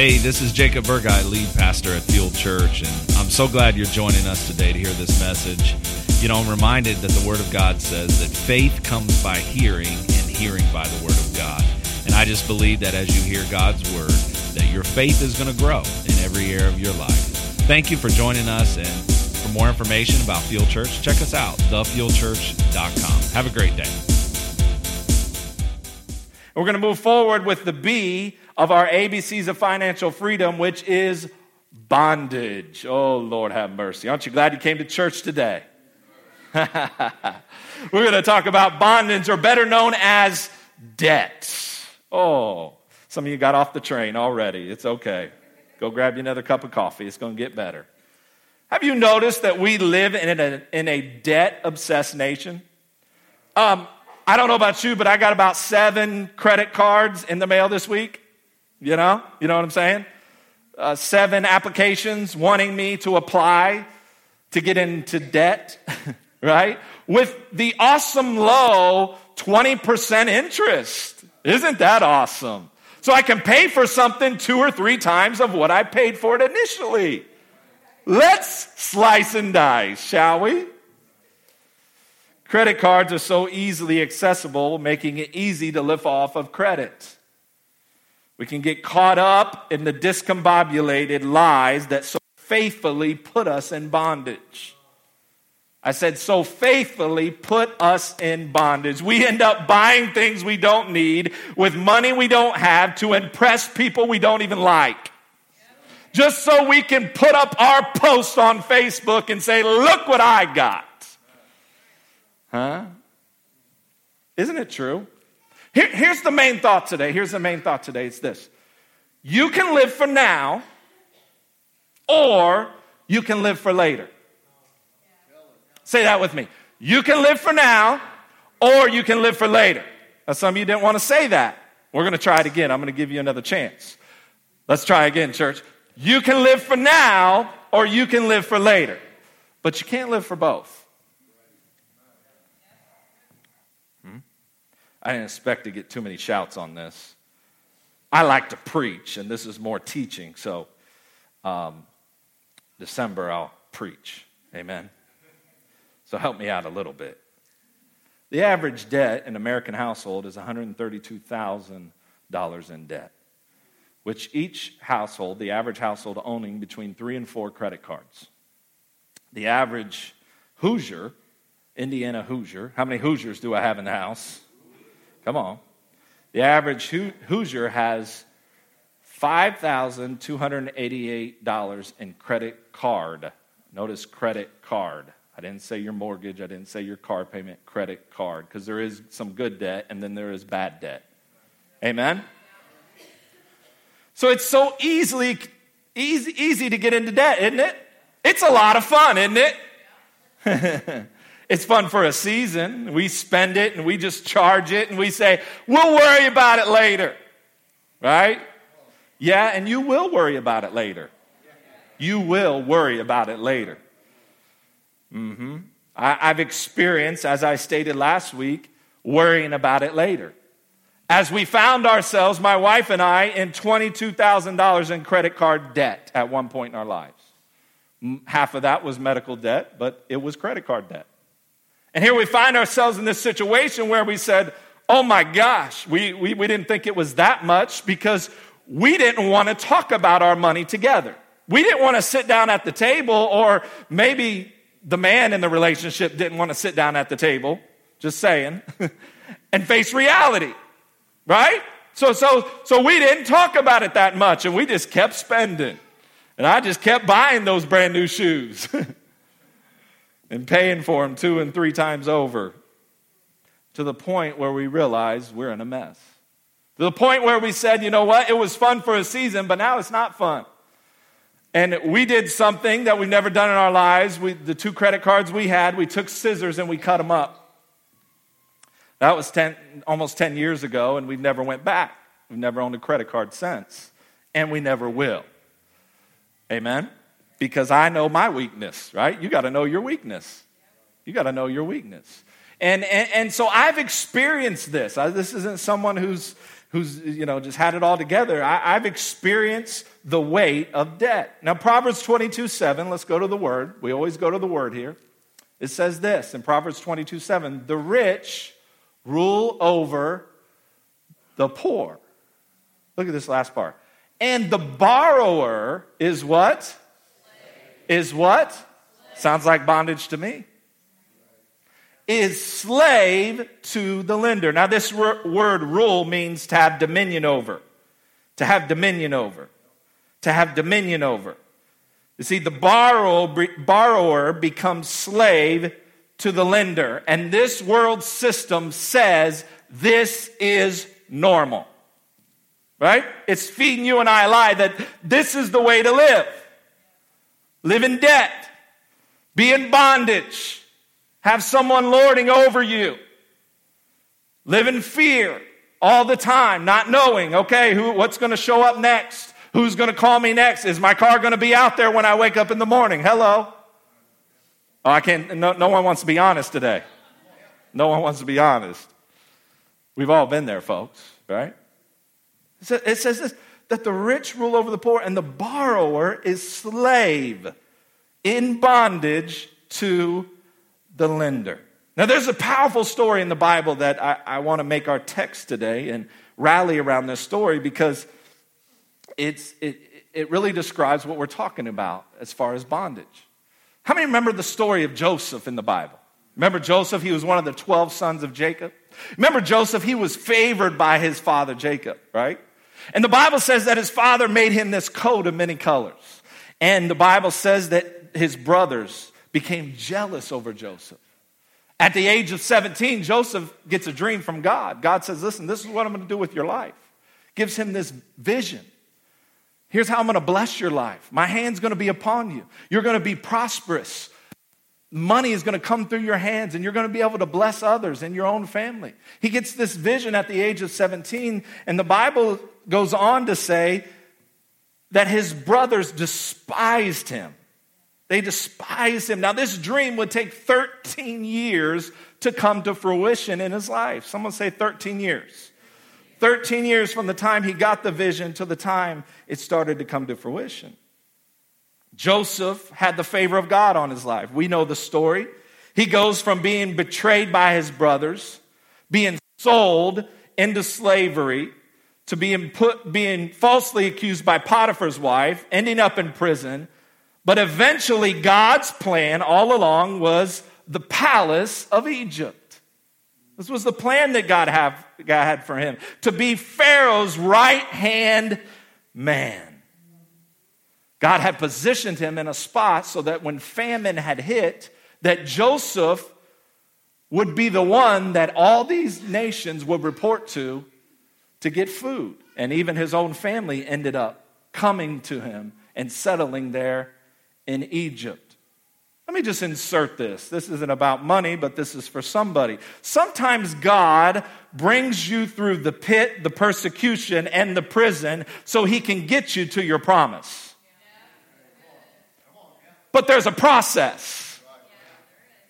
Hey, this is Jacob Bergai, lead pastor at Fuel Church, and I'm so glad you're joining us today to hear this message. You know, I'm reminded that the Word of God says that faith comes by hearing, and hearing by the Word of God. And I just believe that as you hear God's Word, that your faith is going to grow in every area of your life. Thank you for joining us, and for more information about Fuel Church, check us out, thefuelchurch.com. Have a great day. We're going to move forward with the B of our ABCs of financial freedom, which is bondage. Oh, Lord, have mercy. Aren't you glad you came to church today? We're going to talk about bondage, or better known as debt. Oh, some of you got off the train already. It's okay. Go grab you another cup of coffee. It's going to get better. Have you noticed that we live in a debt-obsessed nation? I don't know about you, but I got about 7 credit cards in the mail this week. You know what I'm saying? 7 applications wanting me to apply to get into debt, right? With the awesome low 20% interest. Isn't that awesome? So I can pay for something 2 or 3 times of what I paid for it initially. Let's slice and dice, shall we? Credit cards are so easily accessible, making it easy to live off of credit. We can get caught up in the discombobulated lies that so faithfully put us in bondage. I said, so faithfully put us in bondage. We end up buying things we don't need with money we don't have to impress people we don't even like. Just so we can put up our post on Facebook and say, look what I got. Huh? Isn't it true? Here's the main thought today. It's this. You can live for now, or you can live for later. Say that with me. You can live for now, or you can live for later. Now, some of you didn't want to say that. We're going to try it again. I'm going to give you another chance. Let's try again, church. You can live for now, or you can live for later. But you can't live for both. I didn't expect to get too many shouts on this. I like to preach, and this is more teaching, so December I'll preach. Amen. So help me out a little bit. The average debt in an American household is $132,000 in debt, which each household, the average household, owning between 3 and 4 credit cards. The average Hoosier, Indiana Hoosier, how many Hoosiers do I have in the house? Come on. The average Hoosier has $5,288 in credit card. Notice credit card. I didn't say your mortgage. I didn't say your car payment. Credit card. Because there is some good debt and then there is bad debt. Amen? So it's so easy to get into debt, isn't it? It's a lot of fun, isn't it? It's fun for a season. We spend it and we just charge it and we say, we'll worry about it later. Right? Yeah, and you will worry about it later. You will worry about it later. I've experienced, as I stated last week, worrying about it later. As we found ourselves, my wife and I, in $22,000 in credit card debt at one point in our lives. Half of that was medical debt, but it was credit card debt. And here we find ourselves in this situation where we said, oh my gosh, we didn't think it was that much because we didn't want to talk about our money together. We didn't want to sit down at the table, or maybe the man in the relationship didn't want to sit down at the table, just saying, and face reality, right? So we didn't talk about it that much, and we just kept spending. And I just kept buying those brand new shoes. And paying for them 2 and 3 times over, to the point where we realized we're in a mess. To the point where we said, you know what, it was fun for a season, but now it's not fun. And we did something that we've never done in our lives. The 2 credit cards we had, we took scissors and we cut them up. That was almost 10 years ago, and we've never went back. We've never owned a credit card since, and we never will. Amen? Because I know my weakness, right? You got to know your weakness. And so I've experienced this. This isn't someone who's who's, you know, just had it all together. I've experienced the weight of debt. Now, Proverbs 22:7, let's go to the word. We always go to the word here. It says this in Proverbs 22:7, the rich rule over the poor. Look at this last part. And the borrower is what? Slave. Is what? Slave. Sounds like bondage to me. Is slave to the lender. Now, this word rule means to have dominion over. To have dominion over. To have dominion over. You see, the borrower becomes slave to the lender. And this world system says this is normal. Right? It's feeding you and I a lie that this is the way to live. Live in debt. Be in bondage. Have someone lording over you. Live in fear all the time, not knowing, okay, what's going to show up next? Who's going to call me next? Is my car going to be out there when I wake up in the morning? Hello. Oh, I can't, no one wants to be honest today. No one wants to be honest. We've all been there, folks, right? It says this, that the rich rule over the poor and the borrower is slave in bondage to the lender. Now, there's a powerful story in the Bible that I want to make our text today and rally around this story because it really describes what we're talking about as far as bondage. How many remember the story of Joseph in the Bible? Remember Joseph? He was one of the 12 sons of Jacob. Remember Joseph? He was favored by his father Jacob, right? And the Bible says that his father made him this coat of many colors. And the Bible says that his brothers became jealous over Joseph. At the age of 17, Joseph gets a dream from God. God says, listen, this is what I'm going to do with your life. Gives him this vision. Here's how I'm going to bless your life. My hand's going to be upon you. You're going to be prosperous. Money is going to come through your hands, and you're going to be able to bless others in your own family. He gets this vision at the age of 17, and the Bible goes on to say that his brothers despised him. They despised him. Now, this dream would take 13 years to come to fruition in his life. Someone say 13 years. 13 years from the time he got the vision to the time it started to come to fruition. Joseph had the favor of God on his life. We know the story. He goes from being betrayed by his brothers, being sold into slavery, to being falsely accused by Potiphar's wife, ending up in prison. But eventually, God's plan all along was the palace of Egypt. This was the plan that God had for him, to be Pharaoh's right-hand man. God had positioned him in a spot so that when famine had hit, that Joseph would be the one that all these nations would report to get food. And even his own family ended up coming to him and settling there in Egypt. Let me just insert this. This isn't about money, but this is for somebody. Sometimes God brings you through the pit, the persecution, and the prison so he can get you to your promise. But there's a process.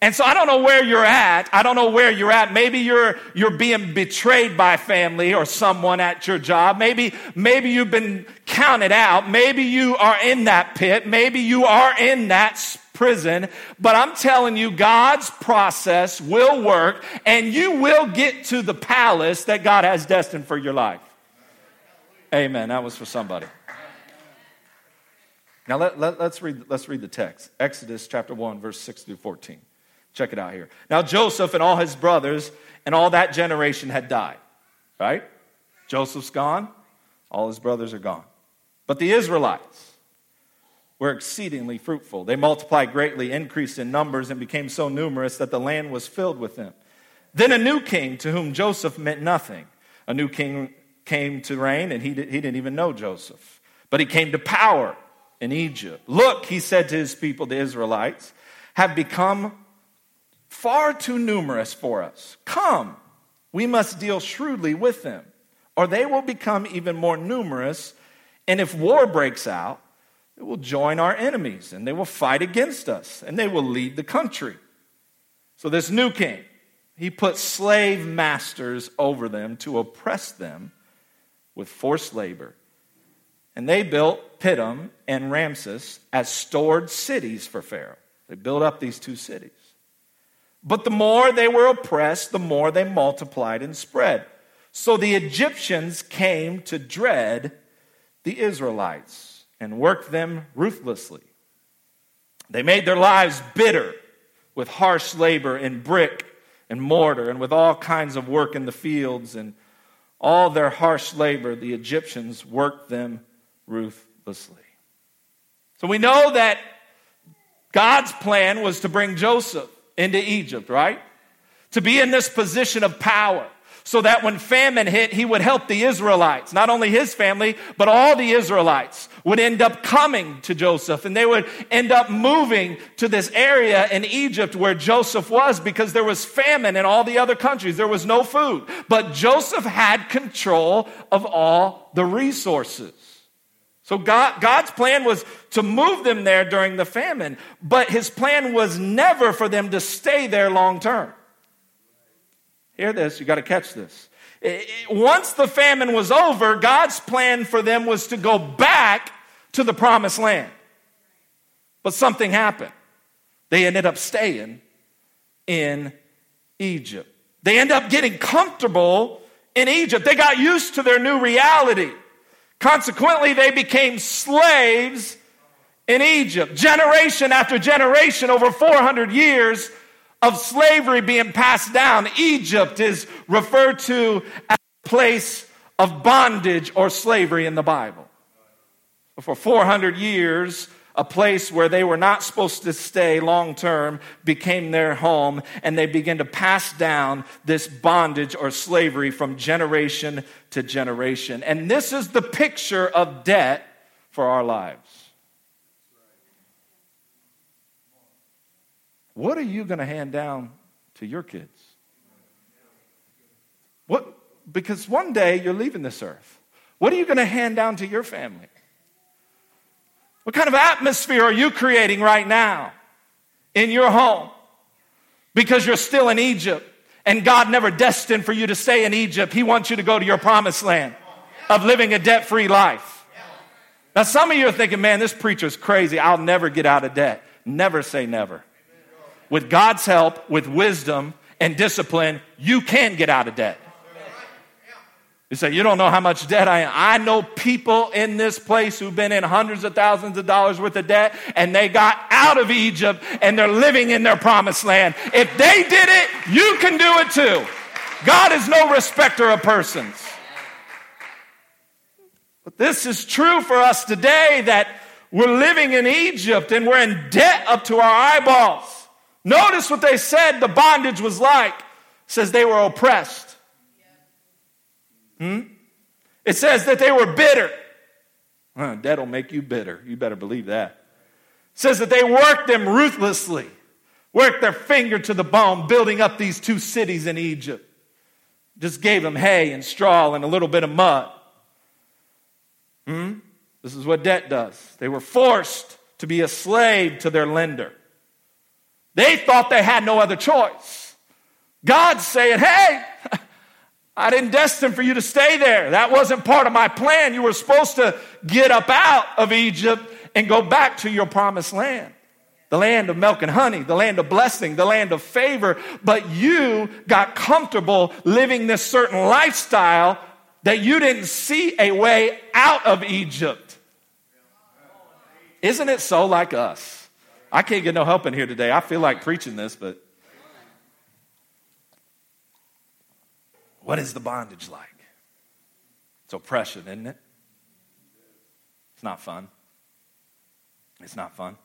And so I don't know where you're at. I don't know where you're at. Maybe you're being betrayed by family or someone at your job. Maybe you've been counted out. Maybe you are in that pit. Maybe you are in that prison. But I'm telling you, God's process will work, and you will get to the palace that God has destined for your life. Amen. That was for somebody. Now, let's read the text. Exodus chapter 1, verse 6 through 14. Check it out here. Now, Joseph and all his brothers and all that generation had died, right? Joseph's gone. All his brothers are gone. But the Israelites were exceedingly fruitful. They multiplied greatly, increased in numbers, and became so numerous that the land was filled with them. Then a new king to whom Joseph meant nothing. A new king came to reign, and he didn't even know Joseph. But he came to power in Egypt. Look, he said to his people, the Israelites, have become far too numerous for us. Come, we must deal shrewdly with them, or they will become even more numerous. And if war breaks out, they will join our enemies, and they will fight against us, and they will lead the country. So this new king, he put slave masters over them to oppress them with forced labor. And they built Pithom and Ramses as stored cities for Pharaoh. They built up these two cities. But the more they were oppressed, the more they multiplied and spread. So the Egyptians came to dread the Israelites and worked them ruthlessly. They made their lives bitter with harsh labor in brick and mortar and with all kinds of work in the fields, and all their harsh labor, the Egyptians worked them ruthlessly. So we know that God's plan was to bring Joseph into Egypt, right? To be in this position of power, so that when famine hit, he would help the Israelites. Not only his family, but all the Israelites would end up coming to Joseph, and they would end up moving to this area in Egypt where Joseph was, because there was famine in all the other countries. There was no food. But Joseph had control of all the resources. So God's plan was to move them there during the famine, but his plan was never for them to stay there long term. Hear this, you got to catch this. Once the famine was over, God's plan for them was to go back to the promised land. But something happened. They ended up staying in Egypt. They ended up getting comfortable in Egypt. They got used to their new reality. Consequently, they became slaves in Egypt. Generation after generation, over 400 years, of slavery being passed down. Egypt is referred to as a place of bondage or slavery in the Bible. For 400 years, a place where they were not supposed to stay long term became their home, and they began to pass down this bondage or slavery from generation to generation. And this is the picture of debt for our lives. What are you going to hand down to your kids? What? Because one day you're leaving this earth. What are you going to hand down to your family? What kind of atmosphere are you creating right now in your home? Because you're still in Egypt, and God never destined for you to stay in Egypt. He wants you to go to your promised land of living a debt-free life. Now, some of you are thinking, man, this preacher's crazy. I'll never get out of debt. Never say never. With God's help, with wisdom and discipline, you can get out of debt. You say, you don't know how much debt I am. I know people in this place who've been in hundreds of thousands of dollars worth of debt, and they got out of Egypt, and they're living in their promised land. If they did it, you can do it too. God is no respecter of persons. But this is true for us today, that we're living in Egypt, and we're in debt up to our eyeballs. Notice what they said the bondage was like. It says they were oppressed. It says that they were bitter. Debt will make you bitter. You better believe that. It says that they worked them ruthlessly, worked their finger to the bone, building up these two cities in Egypt. Just gave them hay and straw and a little bit of mud. This is what debt does. They were forced to be a slave to their lender. They thought they had no other choice. God's saying, hey, I didn't destine for you to stay there. That wasn't part of my plan. You were supposed to get up out of Egypt and go back to your promised land. The land of milk and honey, the land of blessing, the land of favor. But you got comfortable living this certain lifestyle that you didn't see a way out of Egypt. Isn't it so like us? I can't get no help in here today. I feel like preaching this, but what is the bondage like? It's oppression, isn't it? It's not fun. It's not fun.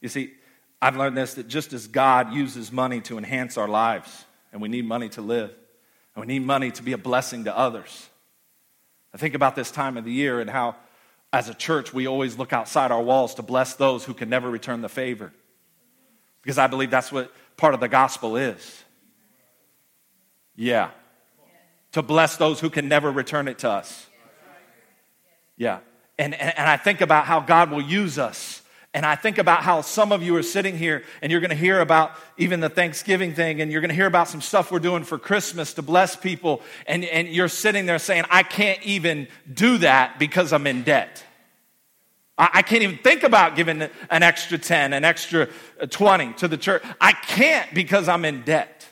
You see, I've learned this, that just as God uses money to enhance our lives, and we need money to live, and we need money to be a blessing to others. I think about this time of the year and how as a church, we always look outside our walls to bless those who can never return the favor. Because I believe that's what part of the gospel is. Yeah. To bless those who can never return it to us. Yeah. And I think about how God will use us And I think about how some of you are sitting here and you're going to hear about even the Thanksgiving thing, and you're going to hear about some stuff we're doing for Christmas to bless people, and you're sitting there saying, I can't even do that because I'm in debt. I can't even think about giving an extra 10, an extra 20 to the church. I can't because I'm in debt.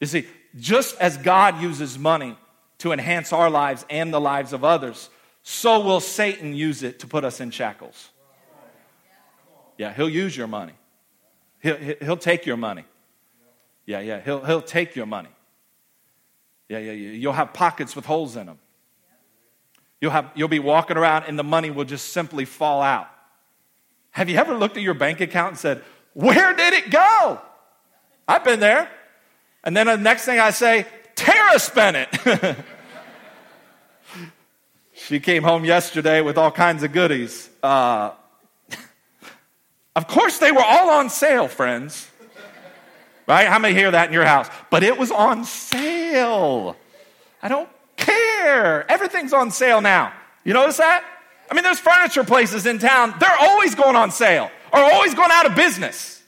You see, just as God uses money to enhance our lives and the lives of others, so will Satan use it to put us in shackles. Yeah, he'll use your money. He'll take your money. Yeah, he'll take your money. Yeah. You'll have pockets with holes in them. You'll be walking around and the money will just simply fall out. Have you ever looked at your bank account and said, "Where did it go?" I've been there. And then the next thing I say, "Tara spent it." She came home yesterday with all kinds of goodies. Of course, they were all on sale, friends. Right? How many hear that in your house? But it was on sale. I don't care. Everything's on sale now. You notice that? I mean, there's furniture places in town. They're always going on sale or always going out of business.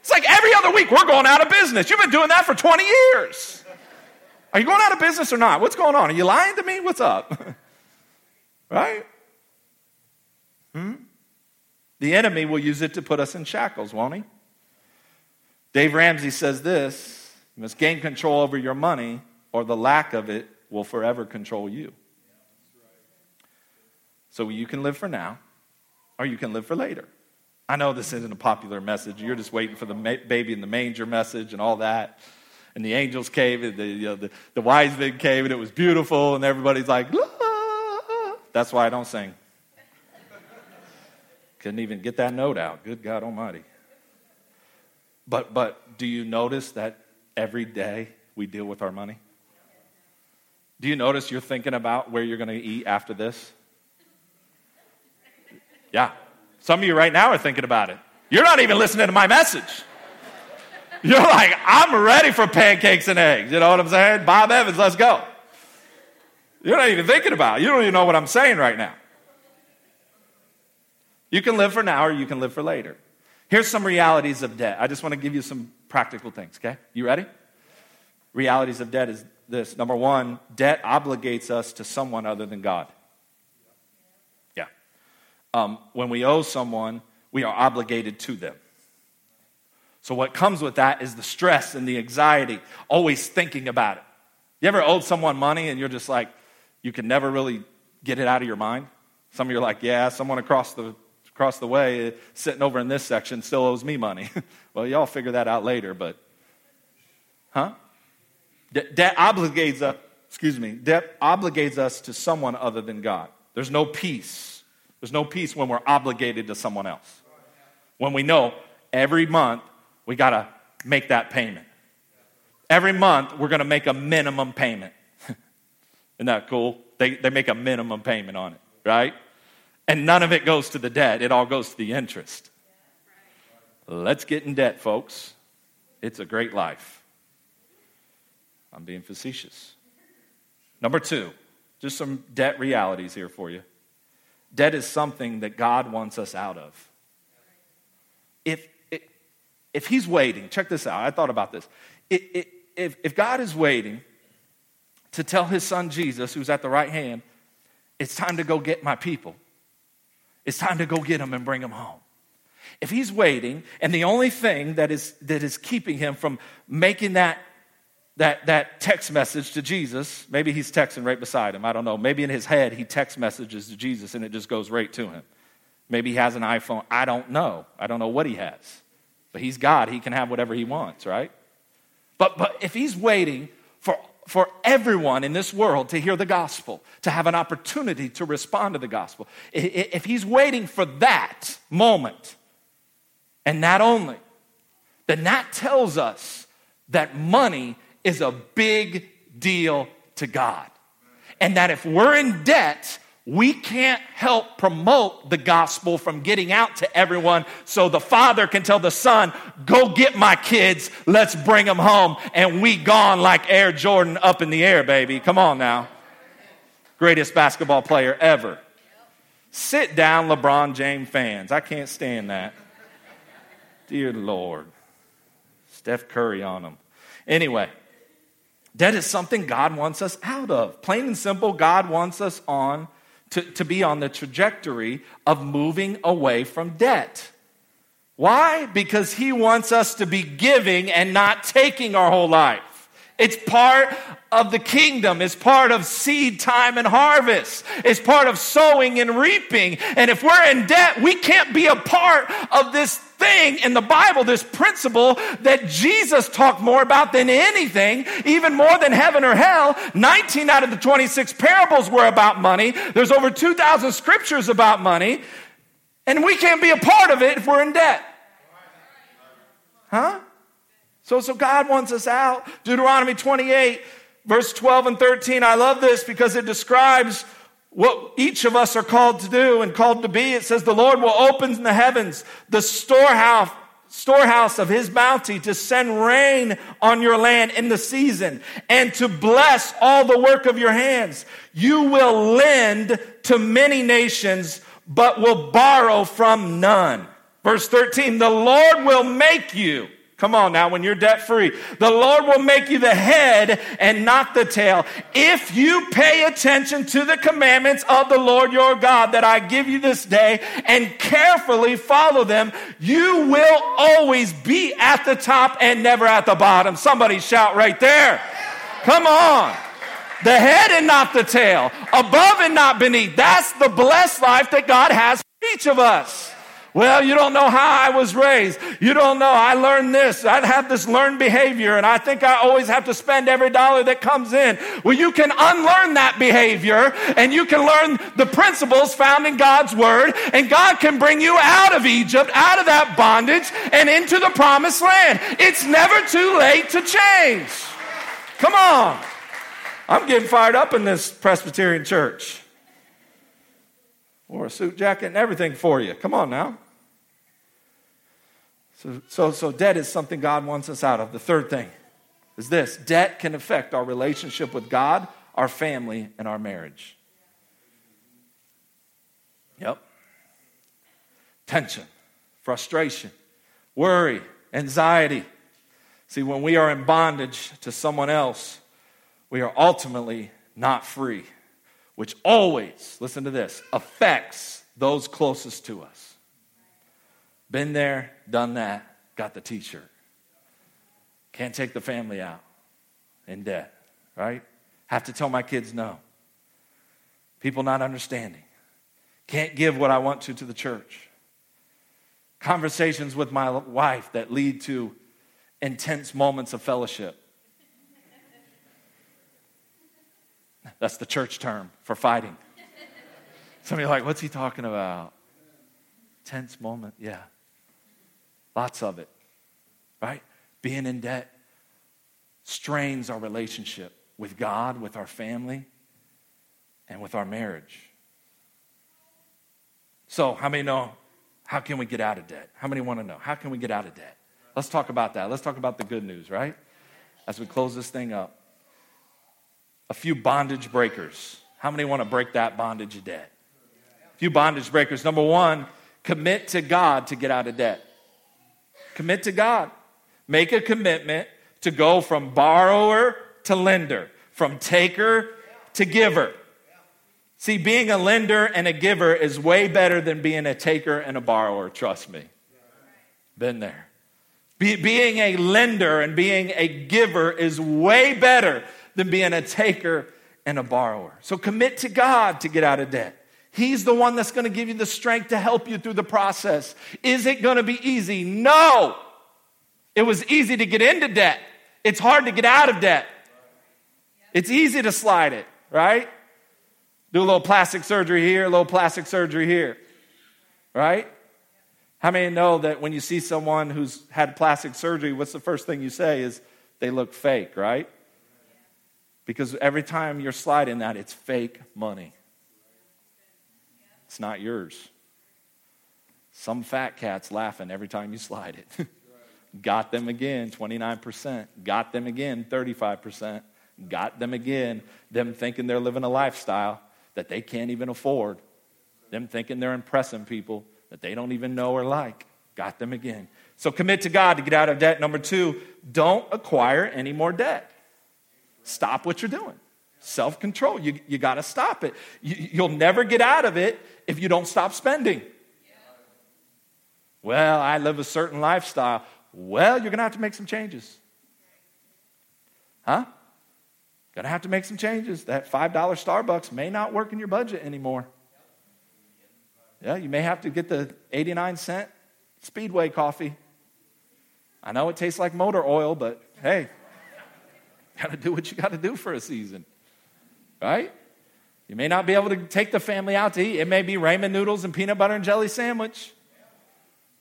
It's like every other week we're going out of business. You've been doing that for 20 years. Are you going out of business or not? What's going on? Are you lying to me? What's up? Right? The enemy will use it to put us in shackles, won't he? Dave Ramsey says this: you must gain control over your money, or the lack of it will forever control you. So you can live for now, or you can live for later. I know this isn't a popular message. You're just waiting for the baby in the manger message and all that. And the angels came, and the wise men came, and it was beautiful, and everybody's like, "Ah." That's why I don't sing. Couldn't even get that note out. Good God Almighty. But do you notice that every day we deal with our money? Do you notice you're thinking about where you're going to eat after this? Yeah. Some of you right now are thinking about it. You're not even listening to my message. You're like, I'm ready for pancakes and eggs. You know what I'm saying? Bob Evans, let's go. You're not even thinking about it. You don't even know what I'm saying right now. You can live for now or you can live for later. Here's some realities of debt. I just want to give you some practical things, okay? You ready? Realities of debt is this. Number one, debt obligates us to someone other than God. Yeah. When we owe someone, we are obligated to them. So what comes with that is the stress and the anxiety, always thinking about it. You ever owed someone money and you're just like, you can never really get it out of your mind? Some of you are like, yeah, someone across the way, sitting over in this section, still owes me money. Well, y'all figure that out later, but, Debt obligates us to someone other than God. There's no peace. There's no peace when we're obligated to someone else. When we know every month we got to make that payment. Every month we're going to make a minimum payment. Isn't that cool? They make a minimum payment on it, right? And none of it goes to the debt. It all goes to the interest. Let's get in debt, folks. It's a great life. I'm being facetious. Number two, just some debt realities here for you. Debt is something that God wants us out of. If he's waiting, check this out. I thought about this. If God is waiting to tell his son Jesus, who's at the right hand, it's time to go get my people. It's time to go get him and bring him home. If he's waiting, and the only thing that is keeping him from making that text message to Jesus, maybe he's texting right beside him. I don't know. Maybe in his head he text messages to Jesus and it just goes right to him. Maybe he has an iPhone. I don't know. I don't know what he has. But he's God. He can have whatever he wants, right? But if he's waiting for everyone in this world to hear the gospel, to have an opportunity to respond to the gospel, if he's waiting for that moment, and not only, then that tells us that money is a big deal to God. And that if we're in debt, we can't help promote the gospel from getting out to everyone, so the father can tell the son, go get my kids, let's bring them home, and we gone like Air Jordan up in the air, baby. Come on now. Greatest basketball player ever. Sit down, LeBron James fans. I can't stand that. Dear Lord. Steph Curry on them. Anyway, that is something God wants us out of. Plain and simple, God wants us on to be on the trajectory of moving away from debt. Why? Because he wants us to be giving and not taking our whole life. It's part of the kingdom. It's part of seed time and harvest. It's part of sowing and reaping. And if we're in debt, we can't be a part of this thing in the Bible, this principle that Jesus talked more about than anything, even more than heaven or hell. 19 out of the 26 parables were about money. There's over 2,000 scriptures about money. And we can't be a part of it if we're in debt. Huh? So God wants us out. Deuteronomy 28, verse 12 and 13. I love this because it describes what each of us are called to do and called to be. It says, the Lord will open in the heavens the storehouse of his bounty to send rain on your land in the season and to bless all the work of your hands. You will lend to many nations, but will borrow from none. Verse 13, the Lord will make you, come on now, when you're debt-free, the Lord will make you the head and not the tail, if you pay attention to the commandments of the Lord your God that I give you this day and carefully follow them, you will always be at the top and never at the bottom. Somebody shout right there. Come on. The head and not the tail, above and not beneath. That's the blessed life that God has for each of us. Well, you don't know how I was raised. You don't know. I learned this. I have this learned behavior, and I think I always have to spend every dollar that comes in. Well, you can unlearn that behavior, and you can learn the principles found in God's Word, and God can bring you out of Egypt, out of that bondage, and into the promised land. It's never too late to change. Come on. I'm getting fired up in this Presbyterian church. Wore a suit jacket and everything for you. Come on now. So debt is something God wants us out of. The third thing is this. Debt can affect our relationship with God, our family, and our marriage. Yep. Tension, frustration, worry, anxiety. See, when we are in bondage to someone else, we are ultimately not free, which always, listen to this, affects those closest to us. Been there, done that, got the t-shirt. Can't take the family out in debt, right? Have to tell my kids no. People not understanding. Can't give what I want to the church. Conversations with my wife that lead to intense moments of fellowship. That's the church term for fighting. Somebody like, what's he talking about? Tense moment, yeah. Lots of it, right? Being in debt strains our relationship with God, with our family, and with our marriage. So how many know, how can we get out of debt? How many want to know, how can we get out of debt? Let's talk about that. Let's talk about the good news, right? As we close this thing up. A few bondage breakers. How many want to break that bondage of debt? A few bondage breakers. Number one, commit to God to get out of debt. Commit to God. Make a commitment to go from borrower to lender, from taker to giver. See, being a lender and a giver is way better than being a taker and a borrower, trust me. Been there. Being a lender and being a giver is way better than being a taker and a borrower. So commit to God to get out of debt. He's the one that's going to give you the strength to help you through the process. Is it going to be easy? No. It was easy to get into debt. It's hard to get out of debt. It's easy to slide it, right? Do a little plastic surgery here, a little plastic surgery here, right? How many know that when you see someone who's had plastic surgery, what's the first thing you say is they look fake, right? Because every time you're sliding that, it's fake money. It's not yours. Some fat cat's laughing every time you slide it. Got them again, 29%. Got them again, 35%. Got them again, them thinking they're living a lifestyle that they can't even afford. them thinking they're impressing people that they don't even know or like. Got them again. So commit to God to get out of debt. Number two, don't acquire any more debt. Stop what you're doing. Self-control. You got to stop it. You'll never get out of it if you don't stop spending. Well, I live a certain lifestyle. Well, you're going to have to make some changes. Huh? Going to have to make some changes. That $5 Starbucks may not work in your budget anymore. Yeah, you may have to get the 89-cent Speedway coffee. I know it tastes like motor oil, but hey, got to do what you got to do for a season, right? You may not be able to take the family out to eat. It may be ramen noodles and peanut butter and jelly sandwich.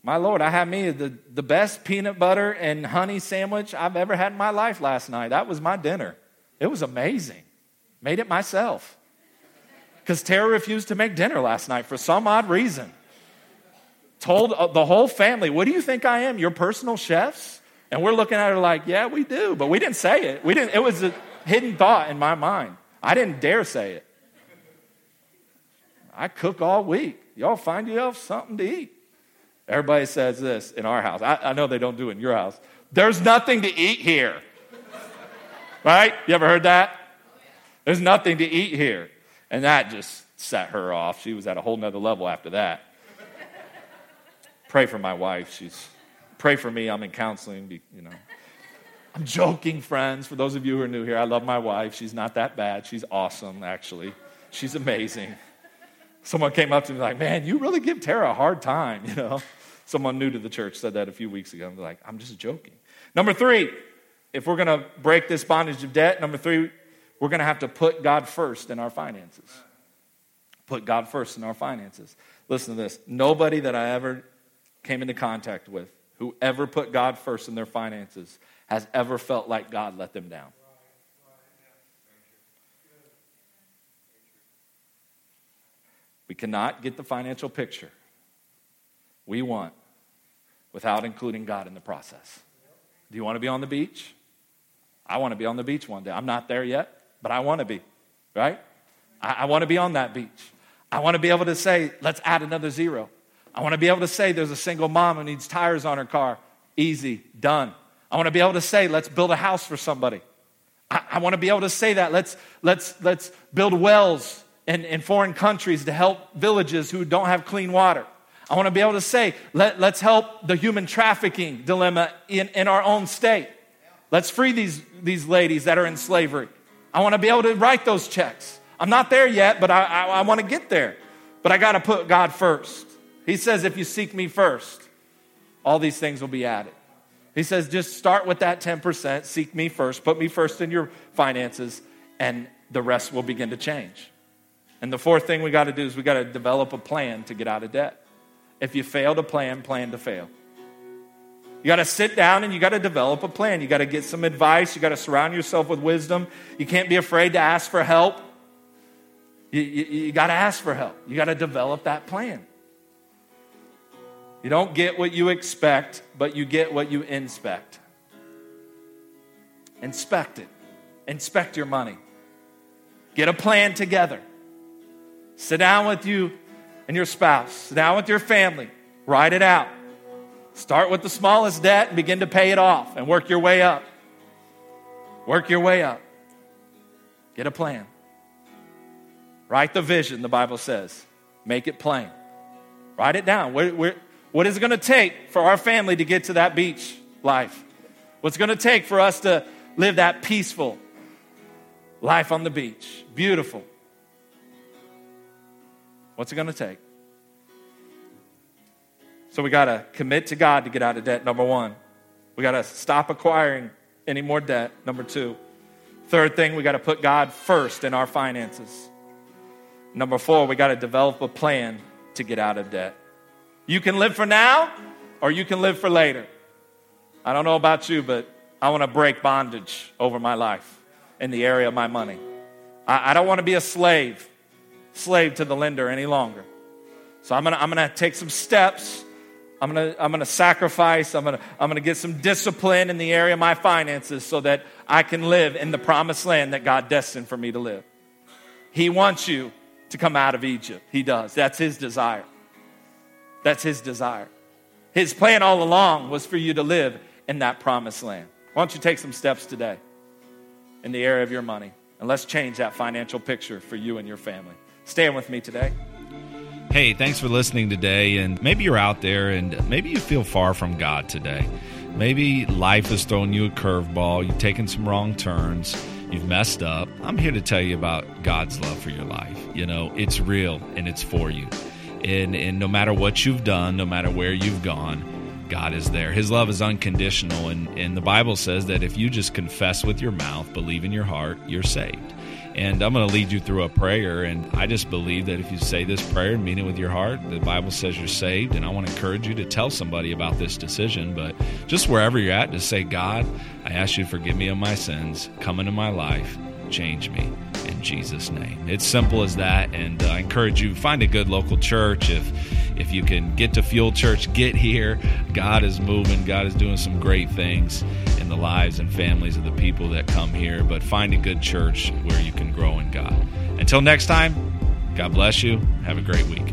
My Lord, I had me the best peanut butter and honey sandwich I've ever had in my life last night. That was my dinner. It was amazing. Made it myself. Because Tara refused to make dinner last night for some odd reason. Told the whole family, what do you think I am, your personal chefs? And we're looking at her like, yeah, we do. But we didn't say it. We didn't. It was a hidden thought in my mind. I didn't dare say it. I cook all week. Y'all find yourself something to eat. Everybody says this in our house. I know they don't do it in your house. There's nothing to eat here. Right? You ever heard that? There's nothing to eat here. And that just set her off. She was at a whole nother level after that. Pray for my wife. Pray for me. I'm in counseling. You know, I'm joking, friends. For those of you who are new here, I love my wife. She's not that bad. She's awesome, actually. She's amazing. Someone came up to me like, man, you really give Tara a hard time, you know. Someone new to the church said that a few weeks ago. I'm like, I'm just joking. Number three, if we're going to break this bondage of debt, we're going to have to put God first in our finances. Put God first in our finances. Listen to this. Nobody that I ever came into contact with who ever put God first in their finances has ever felt like God let them down. We cannot get the financial picture we want without including God in the process. Do you want to be on the beach? I want to be on the beach one day. I'm not there yet, but I want to be, right? I want to be on that beach. I want to be able to say, let's add another zero. I want to be able to say there's a single mom who needs tires on her car. Easy, done. I want to be able to say, let's build a house for somebody. I want to be able to say that. Let's build wells in foreign countries to help villages who don't have clean water. I want to be able to say, let's help the human trafficking dilemma in our own state. Let's free these ladies that are in slavery. I want to be able to write those checks. I'm not there yet, but I want to get there. But I got to put God first. He says, if you seek me first, all these things will be added. He says, just start with that 10%, seek me first, put me first in your finances, and the rest will begin to change. And the fourth thing we got to do is we got to develop a plan to get out of debt. If you fail to plan to fail. You got to sit down and you got to develop a plan. You got to get some advice. You got to surround yourself with wisdom. You can't be afraid to ask for help. You got to ask for help. You got to develop that plan. You don't get what you expect, but you get what you inspect. Inspect it. Inspect your money. Get a plan together. Sit down with you and your spouse. Sit down with your family. Write it out. Start with the smallest debt and begin to pay it off and work your way up. Work your way up. Get a plan. Write the vision, the Bible says. Make it plain. Write it down. What is it going to take for our family to get to that beach life? What's it going to take for us to live that peaceful life on the beach? Beautiful. What's it going to take? So we got to commit to God to get out of debt, number one. We got to stop acquiring any more debt, number two. Third thing, we got to put God first in our finances. Number four, we got to develop a plan to get out of debt. You can live for now or you can live for later. I don't know about you, but I want to break bondage over my life in the area of my money. I don't want to be a slave to the lender any longer. So I'm gonna take some steps. I'm gonna sacrifice. I'm gonna get some discipline in the area of my finances so that I can live in the promised land that God destined for me to live. He wants you to come out of Egypt. He does. That's his desire. That's his desire. His plan all along was for you to live in that promised land. Why don't you take some steps today in the area of your money, and let's change that financial picture for you and your family. Stand with me today. Hey, thanks for listening today, and maybe you're out there and maybe you feel far from God today. Maybe life has thrown you a curveball, you've taken some wrong turns, you've messed up. I'm here to tell you about God's love for your life. You know, it's real and it's for you. And no matter what you've done, no matter where you've gone, God is there. His love is unconditional, and the Bible says that if you just confess with your mouth, believe in your heart, you're saved. And I'm going to lead you through a prayer, and I just believe that if you say this prayer and mean it with your heart, the Bible says you're saved, and I want to encourage you to tell somebody about this decision. But just wherever you're at, just say, God, I ask you to forgive me of my sins, come into my life, change me, in Jesus' name. It's simple as that, and I encourage you, find a good local church. If you can get to Fuel Church, get here. God is moving. God is doing some great things in the lives and families of the people that come here. But find a good church where you can grow in God. Until next time, God bless you. Have a great week.